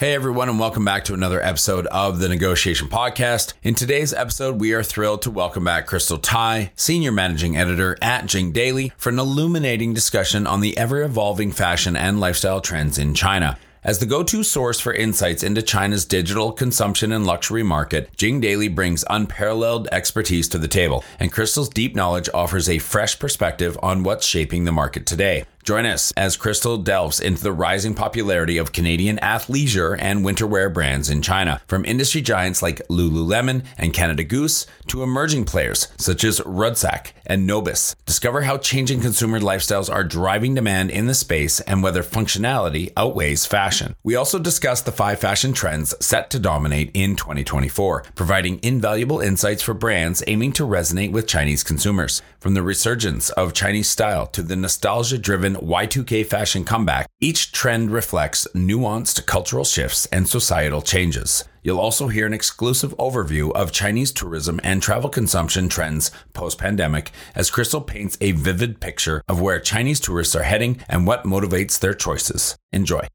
Hey everyone, and welcome back to another episode of The Negotiation Podcast. In today's episode, we are thrilled to welcome back Crystal Tai, Senior Managing Editor at Jing Daily, for an illuminating discussion on the ever-evolving fashion and lifestyle trends in China. As the go-to source for insights into China's digital consumption and luxury market, Jing Daily brings unparalleled expertise to the table, and Crystal's deep knowledge offers a fresh perspective on what's shaping the market today. Join us as Crystal delves into the rising popularity of Canadian athleisure and winter wear brands in China, from industry giants like Lululemon and Canada Goose to emerging players such as Rudsak and Nobis. Discover how changing consumer lifestyles are driving demand in the space and whether functionality outweighs fashion. We also discuss the 5 fashion trends set to dominate in 2024, providing invaluable insights for brands aiming to resonate with Chinese consumers. From the resurgence of Chinese style to the nostalgia-driven Y2K fashion comeback, each trend reflects nuanced cultural shifts and societal changes. You'll also hear an exclusive overview of Chinese tourism and travel consumption trends post-pandemic as Crystal paints a vivid picture of where Chinese tourists are heading and what motivates their choices. Enjoy.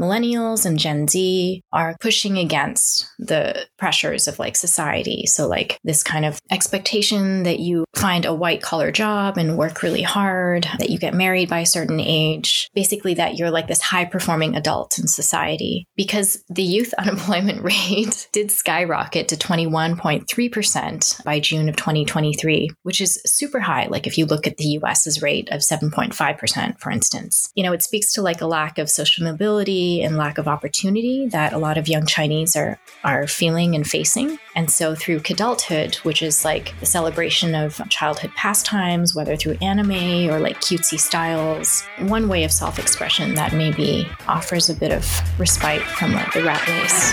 Millennials and Gen Z are pushing against the pressures of society. So this kind of expectation that you find a white collar job and work really hard, that you get married by a certain age, basically that you're this high performing adult in society, because the youth unemployment rate did skyrocket to 21.3% by June of 2023, which is super high. If you look at the US's rate of 7.5%, for instance, it speaks to a lack of social mobility and lack of opportunity that a lot of young Chinese are feeling and facing. And so through Kidulthood, which is the celebration of childhood pastimes, whether through anime or cutesy styles, one way of self-expression that maybe offers a bit of respite from the rat race.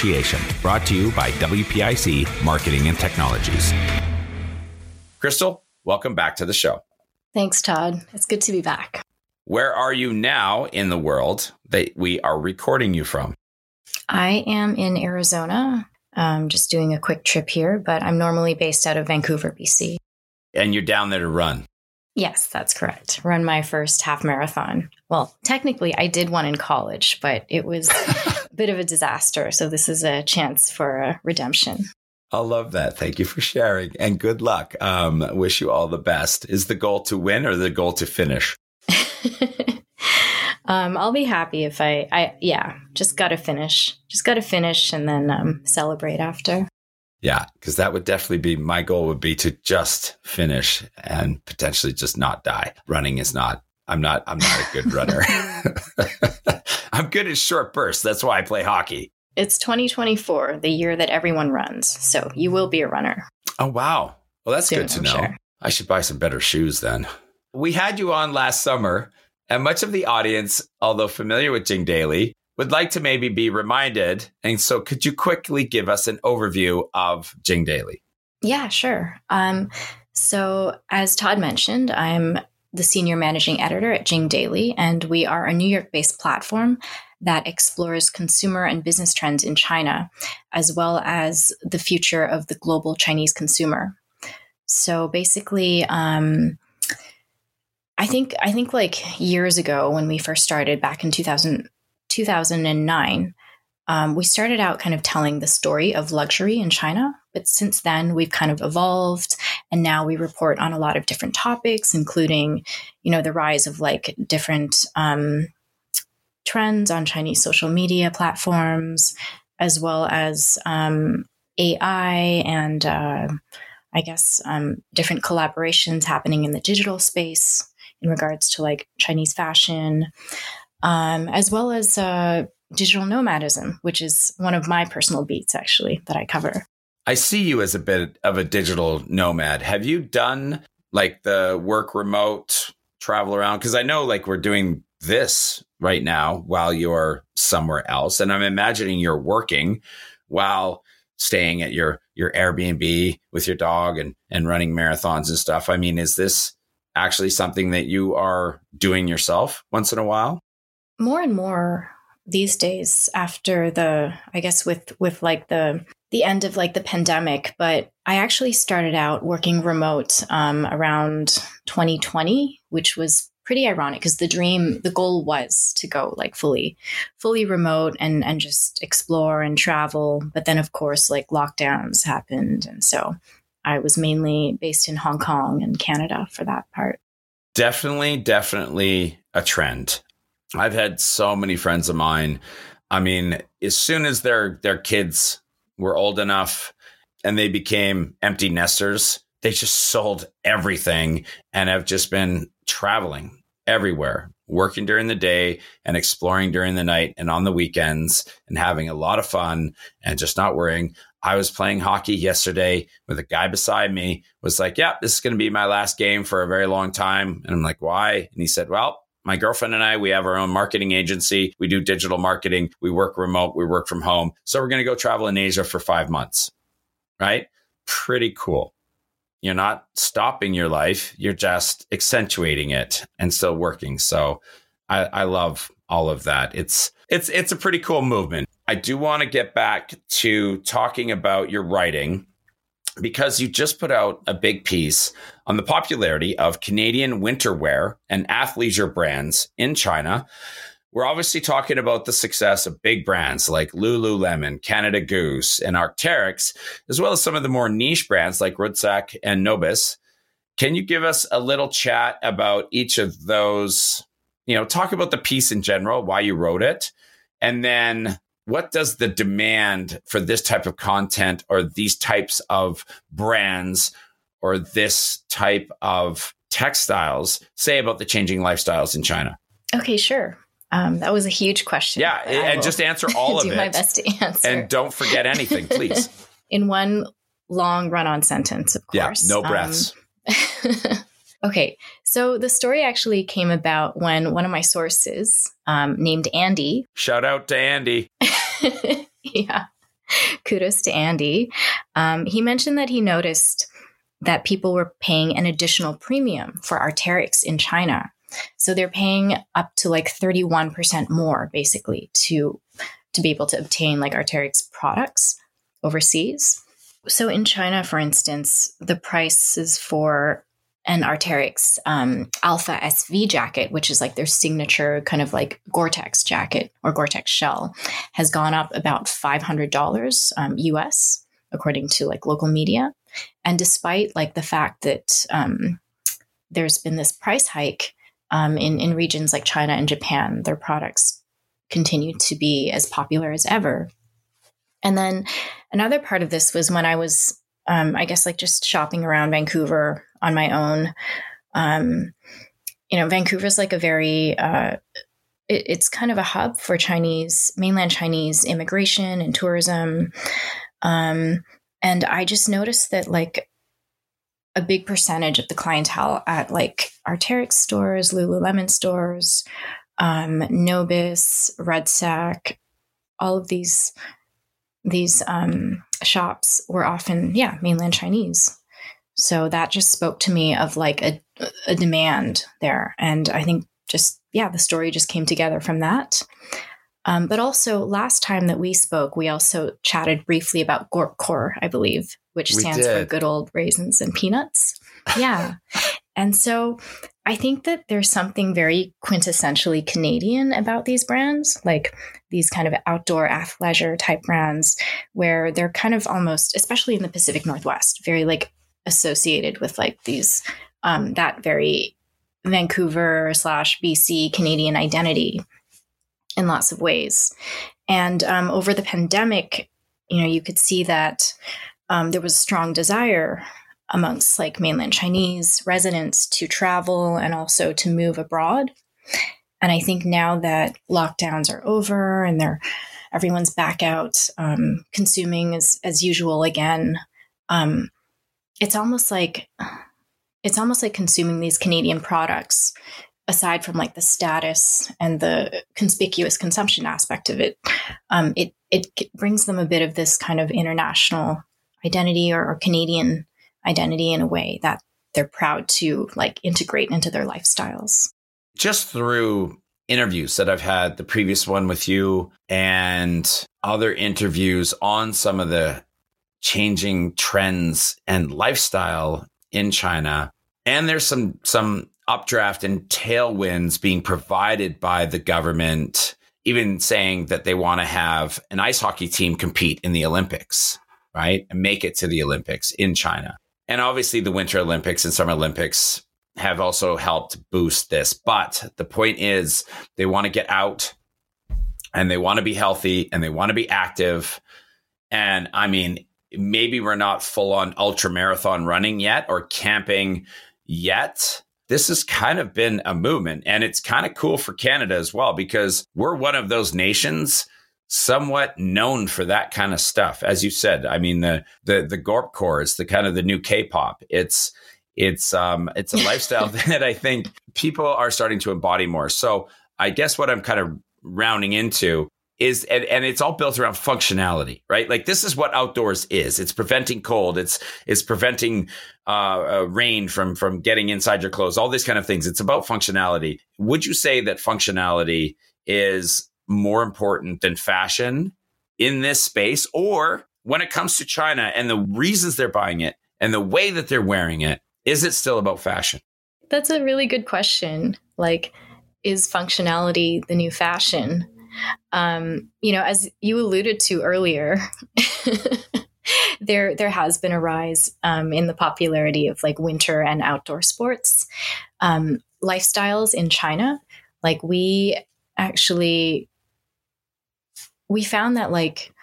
Brought to you by WPIC Marketing and Technologies. Crystal, welcome back to the show. Thanks, Todd. It's good to be back. Where are you now in the world that we are recording you from? I am in Arizona. I'm just doing a quick trip here, but I'm normally based out of Vancouver, BC. And you're down there to run? Yes, that's correct. Run my first half marathon. Well, technically, I did one in college, but it was a bit of a disaster. So this is a chance for a redemption. I love that. Thank you for sharing, and good luck. Wish you all the best. Is the goal to win or the goal to finish? I'll be happy if I just got to finish. Just got to finish and then celebrate after. Yeah, because that would definitely be my goal, would be to just finish and potentially just not die. Running is not, I'm not a good runner. I'm good at short bursts. That's why I play hockey. It's 2024, the year that everyone runs. So you will be a runner. Oh, wow. Well, that's soon, good to I'm know. Sure. I should buy some better shoes then. We had you on last summer, and much of the audience, although familiar with Jing Daily, would like to maybe be reminded. And so could you quickly give us an overview of Jing Daily? Yeah, sure. So as Todd mentioned, I'm the senior managing editor at Jing Daily, and we are a New York-based platform that explores consumer and business trends in China, as well as the future of the global Chinese consumer. So basically, I think years ago when we first started back in 2009, we started out kind of telling the story of luxury in China. But since then, we've kind of evolved. And now we report on a lot of different topics, including, the rise of different trends on Chinese social media platforms, as well as AI and I guess different collaborations happening in the digital space in regards to like Chinese fashion, as well as digital nomadism, which is one of my personal beats actually that I cover. I see you as a bit of a digital nomad. Have you done like the work remote, travel around? Because I know like we're doing this right now while you're somewhere else. And I'm imagining you're working while staying at your Airbnb with your dog and running marathons and stuff. I mean, is this actually something that you are doing yourself once in a while? More and more these days after the, I guess with like the end of like the pandemic, but I actually started out working remote around 2020, which was pretty ironic because the goal was to go like fully remote and just explore and travel. But then of course, like lockdowns happened. And so I was mainly based in Hong Kong and Canada for that part. Definitely a trend. I've had so many friends of mine. I mean, as soon as their kids were old enough and they became empty nesters, they just sold everything and have just been traveling everywhere, working during the day and exploring during the night and on the weekends and having a lot of fun and just not worrying. I was playing hockey yesterday with a guy beside me was like, yeah, this is going to be my last game for a very long time. And I'm like, why? And he said, well, my girlfriend and I, we have our own marketing agency. We do digital marketing. We work remote. We work from home. So we're going to go travel in Asia for 5 months, right? Pretty cool. You're not stopping your life. You're just accentuating it and still working. So I love all of that. It's a pretty cool movement. I do want to get back to talking about your writing, because you just put out a big piece on the popularity of Canadian winter wear and athleisure brands in China. We're obviously talking about the success of big brands like Lululemon, Canada Goose, and Arc'teryx, as well as some of the more niche brands like Rudsak and Nobis. Can you give us a little chat about each of those? You know, talk about the piece in general, why you wrote it, and then what does the demand for this type of content or these types of brands or this type of textiles say about the changing lifestyles in China? Okay, sure. That was a huge question. Yeah, and just answer all of it. Do my best to answer. And don't forget anything, please. In one long run-on sentence, of course. Yeah, no breaths. Okay, so the story actually came about when one of my sources named Andy. Shout out to Andy. Yeah, kudos to Andy. He mentioned that he noticed that people were paying an additional premium for Arc'teryx in China. So they're paying up to like 31% more basically to be able to obtain like Arc'teryx products overseas. So in China, for instance, the prices for an Arc'teryx Alpha SV jacket, which is like their signature kind of like Gore-Tex jacket or Gore-Tex shell, has gone up about $500 US, according to like local media. And despite like the fact that there's been this price hike, in regions like China and Japan, their products continue to be as popular as ever. And then another part of this was when I was, I guess, like just shopping around Vancouver on my own. You know, Vancouver's like a very, it's kind of a hub for mainland Chinese immigration and tourism. And I just noticed that like a big percentage of the clientele at like Arc'teryx stores, Lululemon stores, Nobis, Rudsak, all of these shops were often, mainland Chinese. So that just spoke to me of like a demand there. And I think the story just came together from that. But also last time that we spoke, we also chatted briefly about Gorkor, I believe, which stands for good old raisins and peanuts. Yeah. And so I think that there's something very quintessentially Canadian about these brands, like these kind of outdoor athleisure type brands where they're kind of almost, especially in the Pacific Northwest, very like associated with like these, that very Vancouver / BC Canadian identity in lots of ways. And over the pandemic, you know, you could see that there was a strong desire amongst like mainland Chinese residents to travel and also to move abroad. And I think now that lockdowns are over and everyone's back out consuming as usual again, it's almost like consuming these Canadian products, aside from like the status and the conspicuous consumption aspect of it, it brings them a bit of this kind of international identity or Canadian identity in a way that they're proud to like integrate into their lifestyles. Just through interviews that I've had, the previous one with you and other interviews on some of the changing trends and lifestyle in China. And there's some updraft and tailwinds being provided by the government, even saying that they want to have an ice hockey team compete in the Olympics, right? And make it to the Olympics in China. And obviously the Winter Olympics and Summer Olympics have also helped boost this. But the point is they want to get out and they want to be healthy and they want to be active. And I mean, maybe we're not full on ultra marathon running yet or camping yet. This has kind of been a movement, and it's kind of cool for Canada as well, because we're one of those nations somewhat known for that kind of stuff. As you said, I mean, the Gorkor is the kind of the new K-pop. It's a lifestyle that I think people are starting to embody more. So I guess what I'm kind of rounding into is, and it's all built around functionality, right? Like this is what outdoors is. It's preventing cold. It's preventing rain from getting inside your clothes, all these kind of things. It's about functionality. Would you say that functionality is more important than fashion in this space, or when it comes to China and the reasons they're buying it and the way that they're wearing it? Is it still about fashion? That's a really good question. Like, is functionality the new fashion? You know, as you alluded to earlier, there has been a rise in the popularity of like winter and outdoor sports lifestyles in China. Like, we found that like,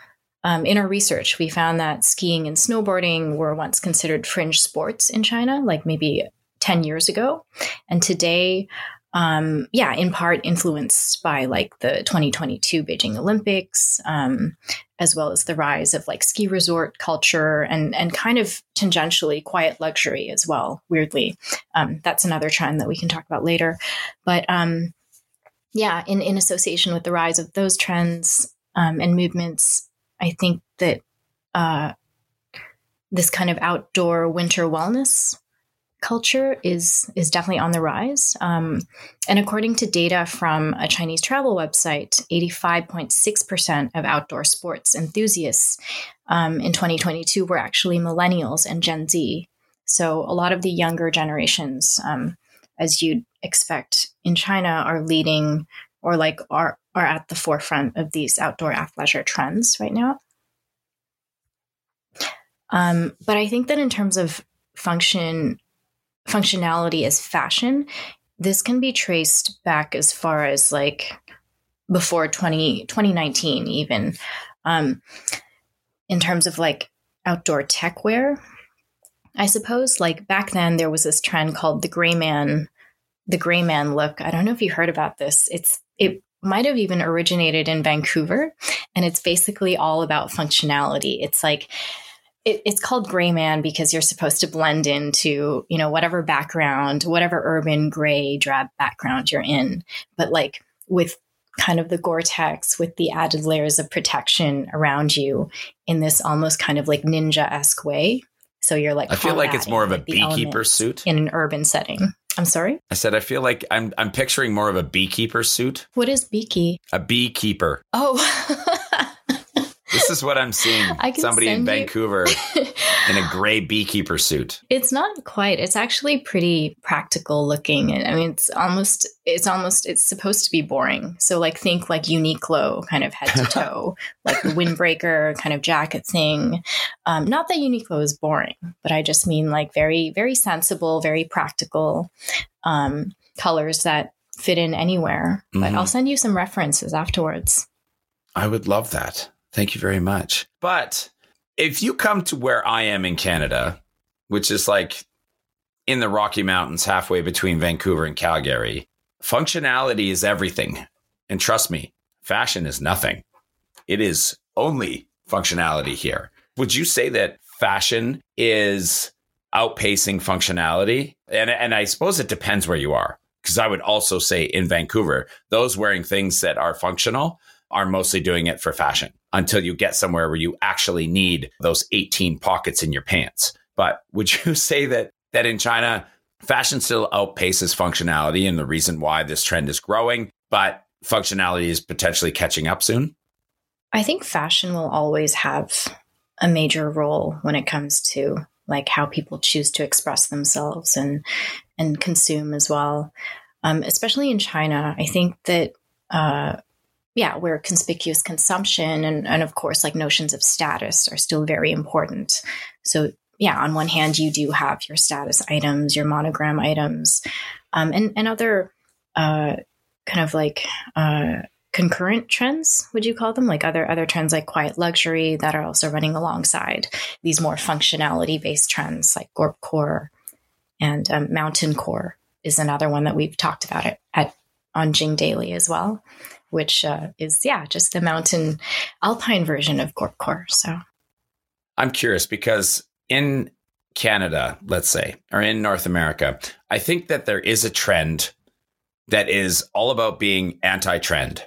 in our research, we found that skiing and snowboarding were once considered fringe sports in China, like maybe 10 years ago. And today, in part influenced by like the 2022 Beijing Olympics, as well as the rise of like ski resort culture and kind of tangentially quiet luxury as well, weirdly. That's another trend that we can talk about later. But in association with the rise of those trends and movements, I think that this kind of outdoor winter wellness culture is definitely on the rise. And according to data from a Chinese travel website, 85.6% of outdoor sports enthusiasts in 2022 were actually millennials and Gen Z. So a lot of the younger generations, as you'd expect in China, are leading or like are at the forefront of these outdoor athleisure trends right now. But I think that in terms of functionality as fashion, this can be traced back as far as like before 2019 even. In terms of like outdoor tech wear, I suppose, like back then there was this trend called the gray man look. I don't know if you heard about this. It might have even originated in Vancouver, and it's basically all about functionality. It's like it's called gray man because you're supposed to blend into, you know, whatever background, whatever urban gray drab background you're in, but like with kind of the Gore-Tex, with the added layers of protection around you in this almost kind of like ninja-esque way. So you're like, I feel like it's more of a beekeeper suit in an urban setting. I'm sorry? I said, I feel like I'm picturing more of a beekeeper suit. What is beaky? A beekeeper. Oh. This is what I'm seeing. Somebody in Vancouver in a gray beekeeper suit. It's not quite. It's actually pretty practical looking. I mean, it's supposed to be boring. So like think like Uniqlo kind of head to toe, like the windbreaker kind of jacket thing. Not that Uniqlo is boring, but I just mean like very, very sensible, very practical colors that fit in anywhere. But I'll send you some references afterwards. I would love that. Thank you very much. But if you come to where I am in Canada, which is like in the Rocky Mountains, halfway between Vancouver and Calgary, functionality is everything. And trust me, fashion is nothing. It is only functionality here. Would you say that fashion is outpacing functionality? And I suppose it depends where you are, because I would also say in Vancouver, those wearing things that are functional are mostly doing it for fashion until you get somewhere where you actually need those 18 pockets in your pants. But would you say that in China, fashion still outpaces functionality and the reason why this trend is growing, but functionality is potentially catching up soon? I think fashion will always have a major role when it comes to like how people choose to express themselves and consume as well. Especially in China, I think that, where conspicuous consumption and of course like notions of status are still very important. So yeah, on one hand, you do have your status items, your monogram items, and other kind of like concurrent trends, would you call them? Like other trends like quiet luxury that are also running alongside these more functionality-based trends like Gorkor and Mountaincore is another one that we've talked about on Jing Daily as well, which is, just the mountain alpine version of Gorkor. So I'm curious because in Canada, let's say, or in North America, I think that there is a trend that is all about being anti-trend.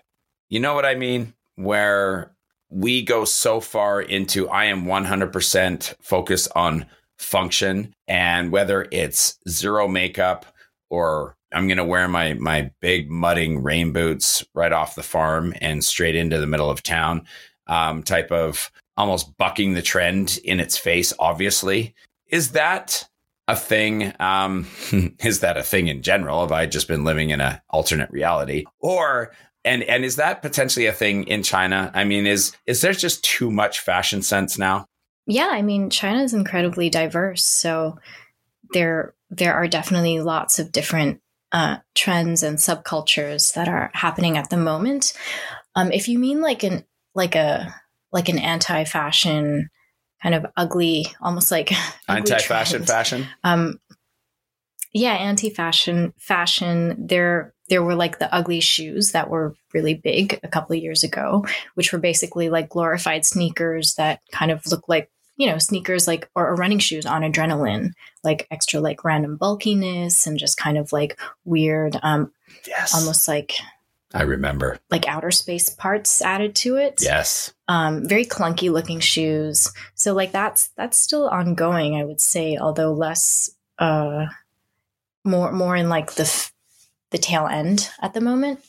You know what I mean? Where we go so far into I am 100% focused on function, and whether it's zero makeup or I'm going to wear my big mudding rain boots right off the farm and straight into the middle of town, type of almost bucking the trend in its face, obviously. Is that a thing? Is that a thing in general? Have I just been living in an alternate reality? Or, and is that potentially a thing in China? I mean, is there just too much fashion sense now? Yeah, I mean, China is incredibly diverse. So there are definitely lots of different trends and subcultures that are happening at the moment. If you mean like an anti-fashion kind of ugly, almost like anti-fashion fashion. Anti-fashion fashion. There were like the ugly shoes that were really big a couple of years ago, which were basically like glorified sneakers that kind of look like, you know, sneakers like, or running shoes on adrenaline, like extra like random bulkiness and just kind of like weird, yes, almost like, I remember like outer space parts added to it. Yes. Very clunky looking shoes. So like that's still ongoing, I would say, although less, more in like the tail end at the moment.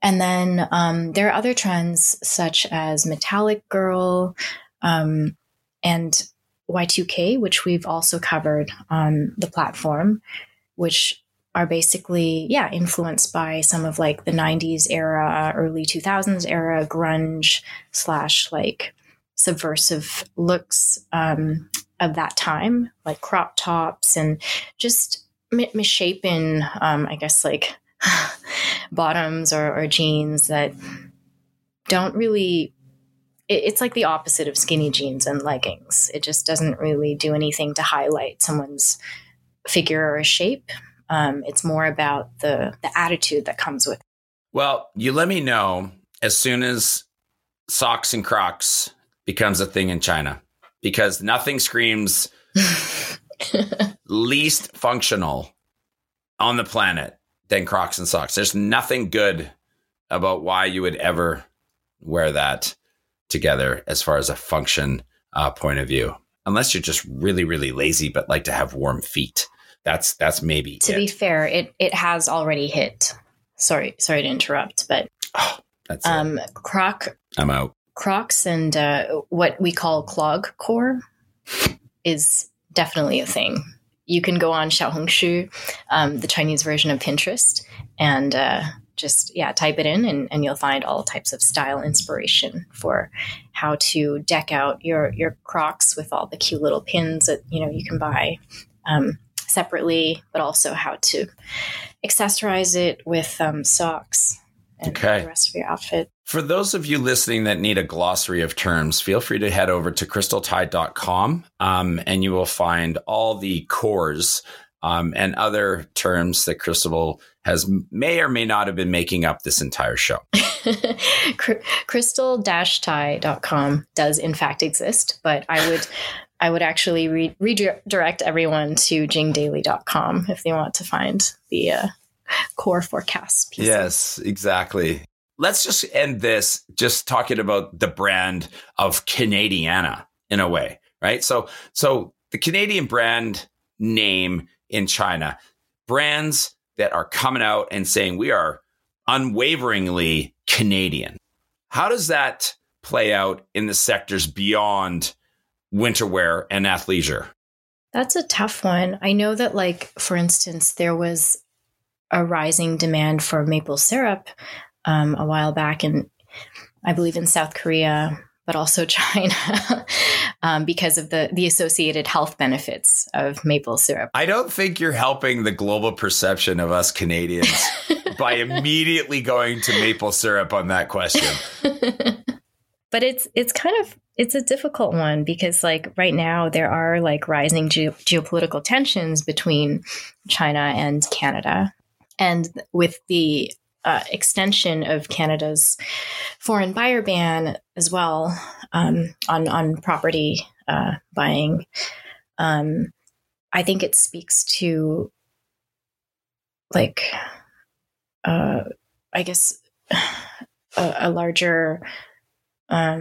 And then, there are other trends such as Metallic Girl, and Y2K, which we've also covered on the platform, which are basically, influenced by some of like the 90s era, early 2000s era grunge / like subversive looks of that time, like crop tops and just misshapen, I guess, like bottoms or jeans that don't really, it's like the opposite of skinny jeans and leggings. It just doesn't really do anything to highlight someone's figure or shape. It's more about the attitude that comes with it. Well, you let me know as soon as socks and Crocs becomes a thing in China, because nothing screams least functional on the planet than Crocs and socks. There's nothing good about why you would ever wear that together as far as a function point of view, unless you're just really, really lazy, but like to have warm feet. That's maybe to it. Be fair, it has already hit. Sorry to interrupt, but that's it. I'm out. Crocs and what we call clog core is definitely a thing. You can go on Xiaohongshu, the Chinese version of Pinterest, and just type it in and you'll find all types of style inspiration for how to deck out your Crocs with all the cute little pins that you can buy. Separately, but also how to accessorize it with socks and the rest of your outfit. For those of you listening that need a glossary of terms, feel free to head over to crystaltai.com and you will find all the cores and other terms that Crystal has may or may not have been making up this entire show. Crystal-tai.com does in fact exist, but I would actually redirect everyone to jingdaily.com if they want to find the core forecast pieces. Yes, exactly. Let's just end this just talking about the brand of Canadiana in a way, right? So the Canadian brand name in China, brands that are coming out and saying we are unwaveringly Canadian. How does that play out in the sectors beyond winter wear and athleisure? That's a tough one. I know that, like, for instance, there was a rising demand for maple syrup a while back, and I believe in South Korea, but also China, because of the associated health benefits of maple syrup. I don't think you're helping the global perception of us Canadians by immediately going to maple syrup on that question. But it's a difficult one because, like, right now there are, like, rising geopolitical tensions between China and Canada, and with the extension of Canada's foreign buyer ban as well on property buying. I think it speaks to, like, I guess a larger, a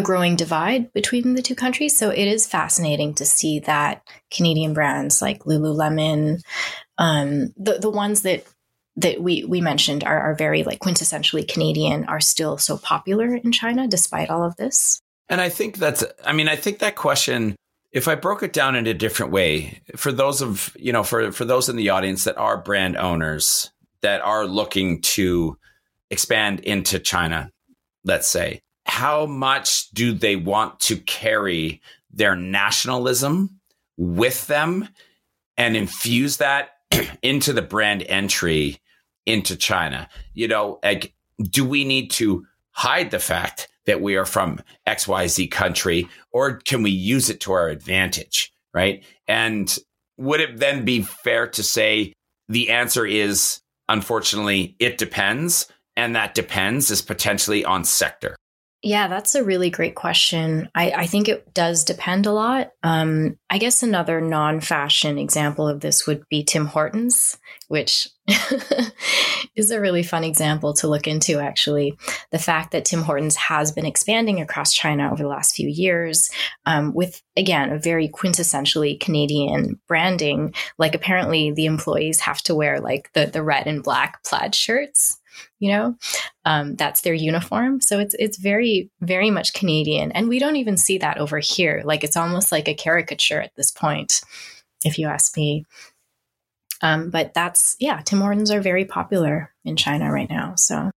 growing divide between the two countries. So it is fascinating to see that Canadian brands like Lululemon, the ones that we mentioned are very, like, quintessentially Canadian, are still so popular in China despite all of this. And I think that question, if I broke it down in a different way, for those of, you know, for those in the audience that are brand owners that are looking to expand into China, let's say, how much do they want to carry their nationalism with them and infuse that into the brand entry into China? You know, like, do we need to hide the fact that we are from XYZ country, or can we use it to our advantage, right? And would it then be fair to say the answer is, unfortunately, it depends, and that depends is potentially on sector? Yeah, that's a really great question. I think it does depend a lot. I guess another non-fashion example of this would be Tim Hortons, which is a really fun example to look into, actually. The fact that Tim Hortons has been expanding across China over the last few years with, again, a very quintessentially Canadian branding. Like, apparently the employees have to wear, like, the red and black plaid shirts. You know, that's their uniform. So it's very, very much Canadian. And we don't even see that over here. Like, it's almost like a caricature at this point, if you ask me. But Tim Hortons are very popular in China right now. So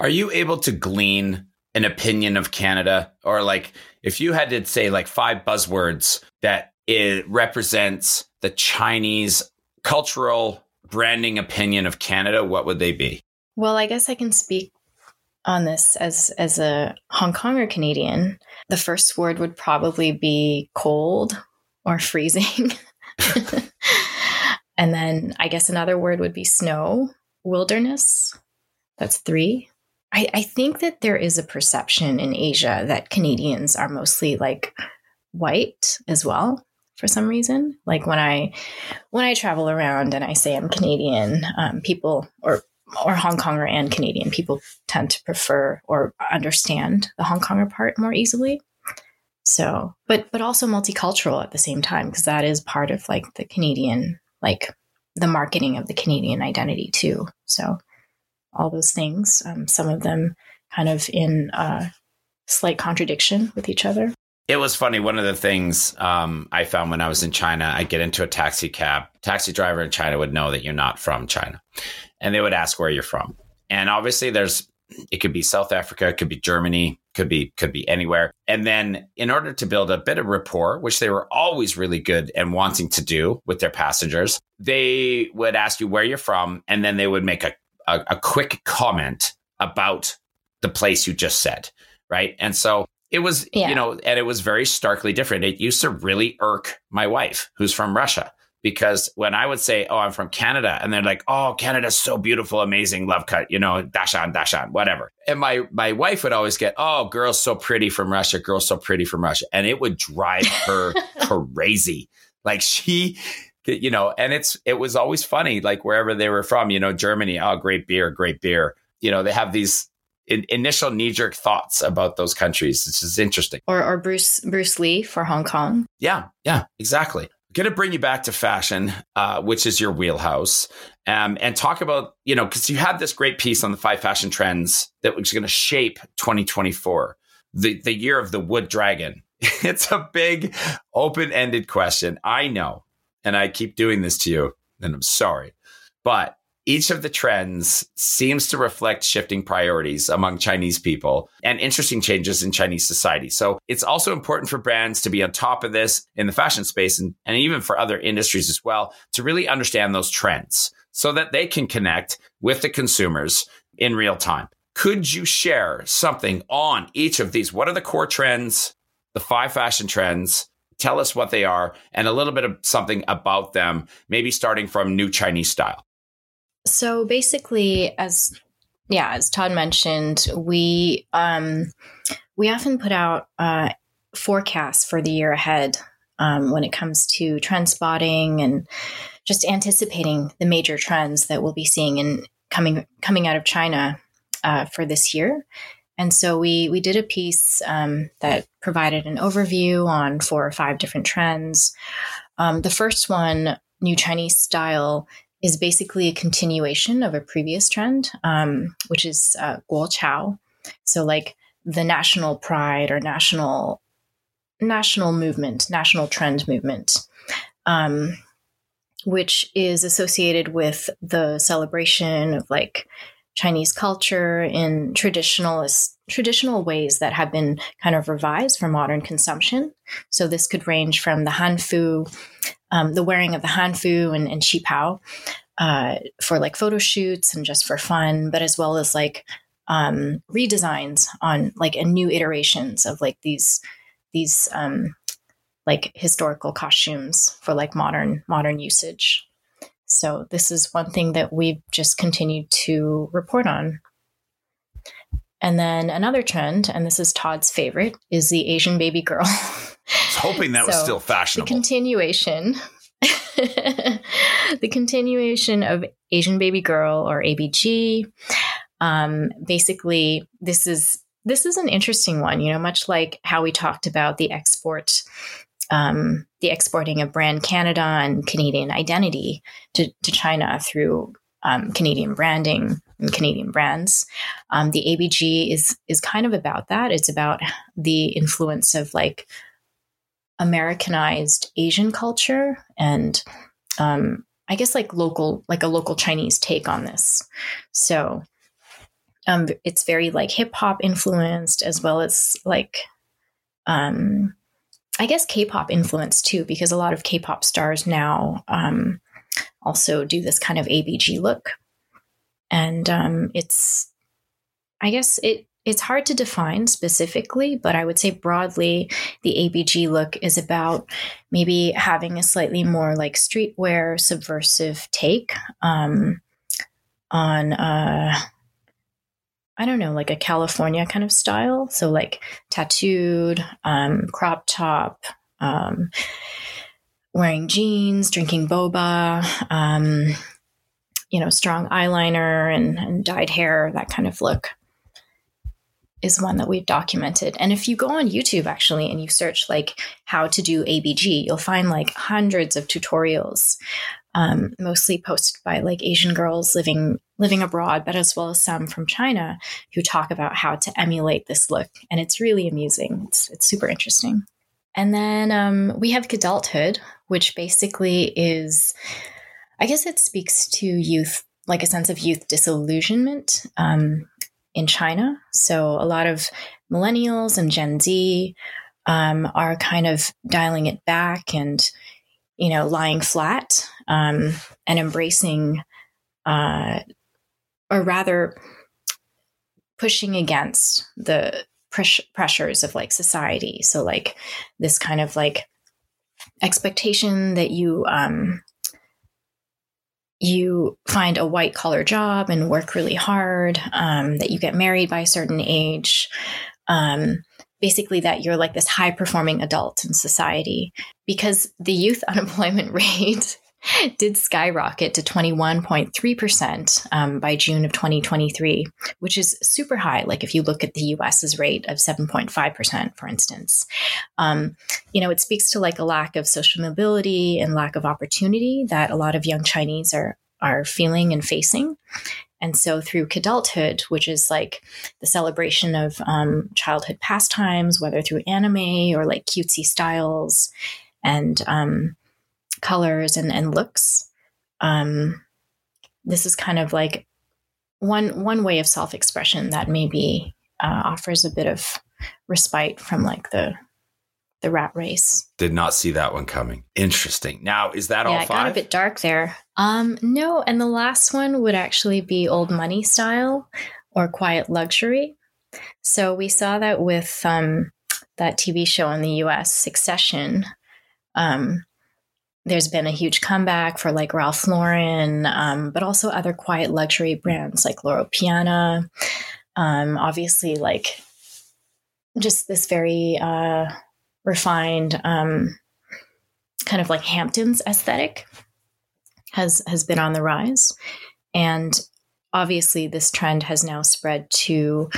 are you able to glean an opinion of Canada, or, like, if you had to say, like, 5 buzzwords that it represents the Chinese cultural branding opinion of Canada, what would they be? Well, I guess I can speak on this as a Hong Konger Canadian. The first word would probably be cold or freezing. And then I guess another word would be snow, wilderness. That's 3. I think that there is a perception in Asia that Canadians are mostly, like, white as well, for some reason. Like, when I travel around and I say I'm Canadian, people or Hong Konger and Canadian people tend to prefer or understand the Hong Konger part more easily. So, but also multicultural at the same time, because that is part of, like, the Canadian, like, the marketing of the Canadian identity too. So all those things, some of them kind of in slight contradiction with each other. It was funny. One of the things I found when I was in China, I get into a taxi cab. Taxi driver in China would know that you're not from China, and they would ask where you're from. And obviously, it could be South Africa, it could be Germany, could be anywhere. And then, in order to build a bit of rapport, which they were always really good and wanting to do with their passengers, they would ask you where you're from, and then they would make a a quick comment about the place you just said, right? And so it was, you know, and it was very starkly different. It used to really irk my wife, who's from Russia, because when I would say, oh, I'm from Canada, and they're like, oh, Canada's so beautiful, amazing, love cut, you know, dashan, whatever. And my wife would always get, oh, girl's so pretty from Russia, girl's so pretty from Russia. And it would drive her crazy. Like she, you know, and it was always funny, like wherever they were from, you know, Germany, oh, great beer. You know, they have these initial knee-jerk thoughts about those countries. It's just interesting. Or Bruce Lee for Hong Kong. Yeah, exactly. I'm going to bring you back to fashion, which is your wheelhouse, and talk about, you know, because you had this great piece on the 5 fashion trends that was going to shape 2024, the year of the wood dragon. It's a big open-ended question. I know. And I keep doing this to you, and I'm sorry, but each of the trends seems to reflect shifting priorities among Chinese people and interesting changes in Chinese society. So it's also important for brands to be on top of this in the fashion space and even for other industries as well, to really understand those trends so that they can connect with the consumers in real time. Could you share something on each of these? What are the core trends, the 5 fashion trends? Tell us what they are and a little bit of something about them, maybe starting from new Chinese style. So basically, as Todd mentioned, we often put out forecasts for the year ahead when it comes to trend spotting and just anticipating the major trends that we'll be seeing in coming out of China for this year. And so we did a piece that provided an overview on 4 or 5 different trends. The first one, new Chinese style, is basically a continuation of a previous trend, which is Guo Chao. So like the national pride or national trend movement, which is associated with the celebration of like Chinese culture in traditional ways that have been kind of revised for modern consumption. So this could range from the Hanfu, the wearing of the Hanfu and Qipao for like photo shoots and just for fun, but as well as like redesigns on like a new iterations of like these like historical costumes for like modern usage. So this is one thing that we've just continued to report on. And then another trend, and this is Todd's favorite, is the Asian baby girl. I was hoping that was still fashionable. The continuation of Asian baby girl or ABG. Basically, this is an interesting one, you know, much like how we talked about the exporting of brand Canada and Canadian identity to China through Canadian branding and Canadian brands. The ABG is kind of about that. It's about the influence of like Americanized Asian culture and I guess like a local Chinese take on this. So it's very like hip hop influenced as well as like I guess K-pop influenced too, because a lot of K-pop stars now also do this kind of ABG look. And it's, I guess it's hard to define specifically, but I would say broadly, the ABG look is about maybe having a slightly more like streetwear subversive take on, I don't know, like a California kind of style. So like tattooed, crop top, wearing jeans, drinking boba, you know, strong eyeliner and dyed hair, that kind of look is one that we've documented. And if you go on YouTube actually, and you search like how to do ABG, you'll find like hundreds of tutorials, mostly posted by like Asian girls living abroad, but as well as some from China who talk about how to emulate this look. And it's really amusing. It's super interesting. And then we have Kidulthood, which basically is, I guess it speaks to youth, like a sense of youth disillusionment in China. So a lot of millennials and Gen Z are kind of dialing it back and, you know, lying flat and embracing or rather pushing against the pressures of like society. So like this kind of like expectation that you find a white collar job and work really hard, that you get married by a certain age, basically that you're like this high performing adult in society, because the youth unemployment rate did skyrocket to 21.3% by June of 2023, which is super high. Like if you look at the US's rate of 7.5%, for instance, it speaks to like a lack of social mobility and lack of opportunity that a lot of young Chinese are feeling and facing. And so through Kidulthood, which is like the celebration of childhood pastimes, whether through anime or like cutesy styles and colors and looks. This is kind of like one way of self-expression that maybe offers a bit of respite from like the rat race. Did not see that one coming. Interesting. Now, is that all five? Yeah, it got a bit dark there. No, and the last one would actually be old money style or quiet luxury. So we saw that with that TV show in the U.S., Succession. There's been a huge comeback for like Ralph Lauren, but also other quiet luxury brands like Loro Piana. Obviously, like just this very refined kind of like Hamptons aesthetic has been on the rise. And obviously, this trend has now spread to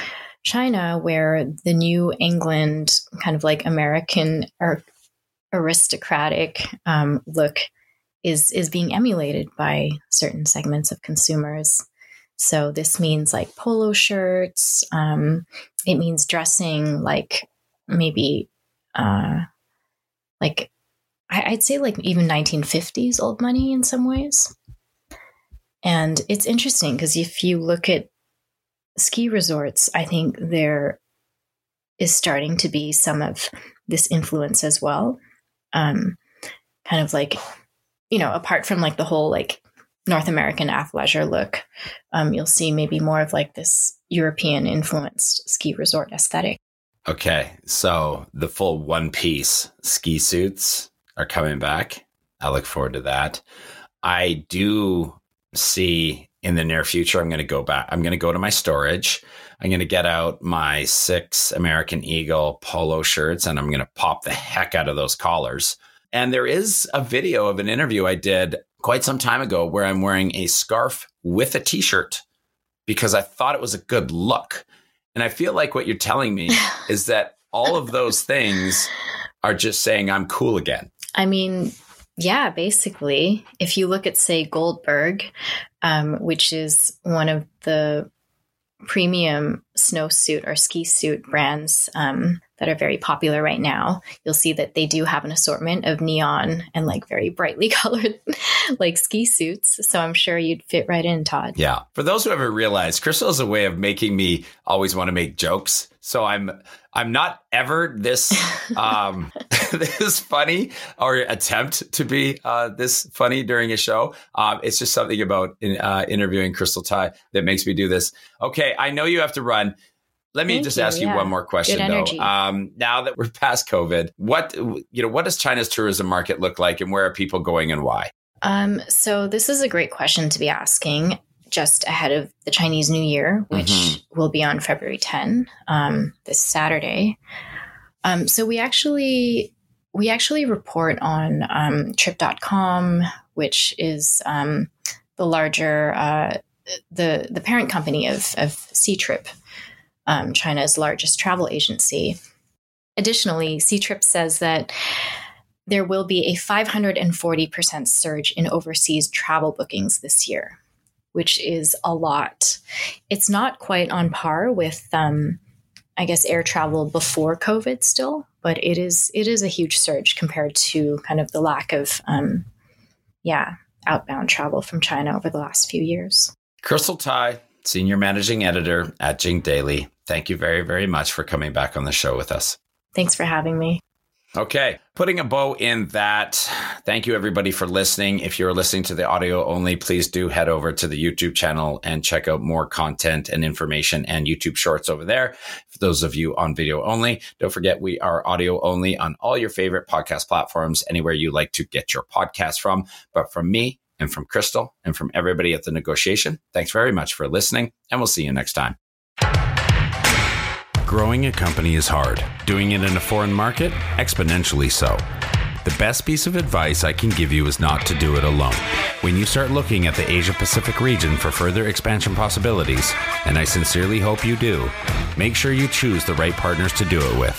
China, where the New England kind of like American or aristocratic look is being emulated by certain segments of consumers. So this means like polo shirts. It means dressing like maybe like I'd say like even 1950s old money in some ways. And it's interesting because if you look at ski resorts, I think there is starting to be some of this influence as well. Kind of like, apart from like the whole like North American athleisure look, you'll see maybe more of like this European influenced ski resort aesthetic. Okay. So the full one piece ski suits are coming back. I look forward to that. I do see in the near future, I'm going to go back. I'm going to go to my storage. I'm going to get out my 6 American Eagle polo shirts and I'm going to pop the heck out of those collars. And there is a video of an interview I did quite some time ago where I'm wearing a scarf with a t-shirt because I thought it was a good look. And I feel like what you're telling me is that all of those things are just saying I'm cool again. I mean, yeah, basically, if you look at, say, Goldberg, which is one of the premium snowsuit or ski suit brands that are very popular right now, you'll see that they do have an assortment of neon and like very brightly colored like ski suits. So I'm sure you'd fit right in, Todd. Yeah. For those who haven't realized, Crystal is a way of making me always want to make jokes. So I'm not ever this this funny or attempt to be this funny during a show. It's just something about interviewing Crystal Tai that makes me do this. Okay, I know you have to run. Let me ask you one more question, though. Now that we're past COVID, what does China's tourism market look like, and where are people going, and why? So this is a great question to be asking just ahead of the Chinese New Year, which will be on February 10, this Saturday. So we actually report on Trip.com, which is the larger the parent company of Ctrip. China's largest travel agency. Additionally, Ctrip says that there will be a 540% surge in overseas travel bookings this year, which is a lot. It's not quite on par with, air travel before COVID still, but it is a huge surge compared to kind of the lack of, outbound travel from China over the last few years. Crystal Tai, Senior Managing Editor at Jing Daily. Thank you very, very much for coming back on the show with us. Thanks for having me. Okay, putting a bow in that. Thank you, everybody, for listening. If you're listening to the audio only, please do head over to the YouTube channel and check out more content and information and YouTube shorts over there. For those of you on video only, don't forget we are audio only on all your favorite podcast platforms, anywhere you like to get your podcast from. But from me and from Crystal and from everybody at The Negotiation, thanks very much for listening, and we'll see you next time. Growing a company is hard. Doing it in a foreign market, exponentially so. The best piece of advice I can give you is not to do it alone. When you start looking at the Asia Pacific region for further expansion possibilities, and I sincerely hope you do, make sure you choose the right partners to do it with.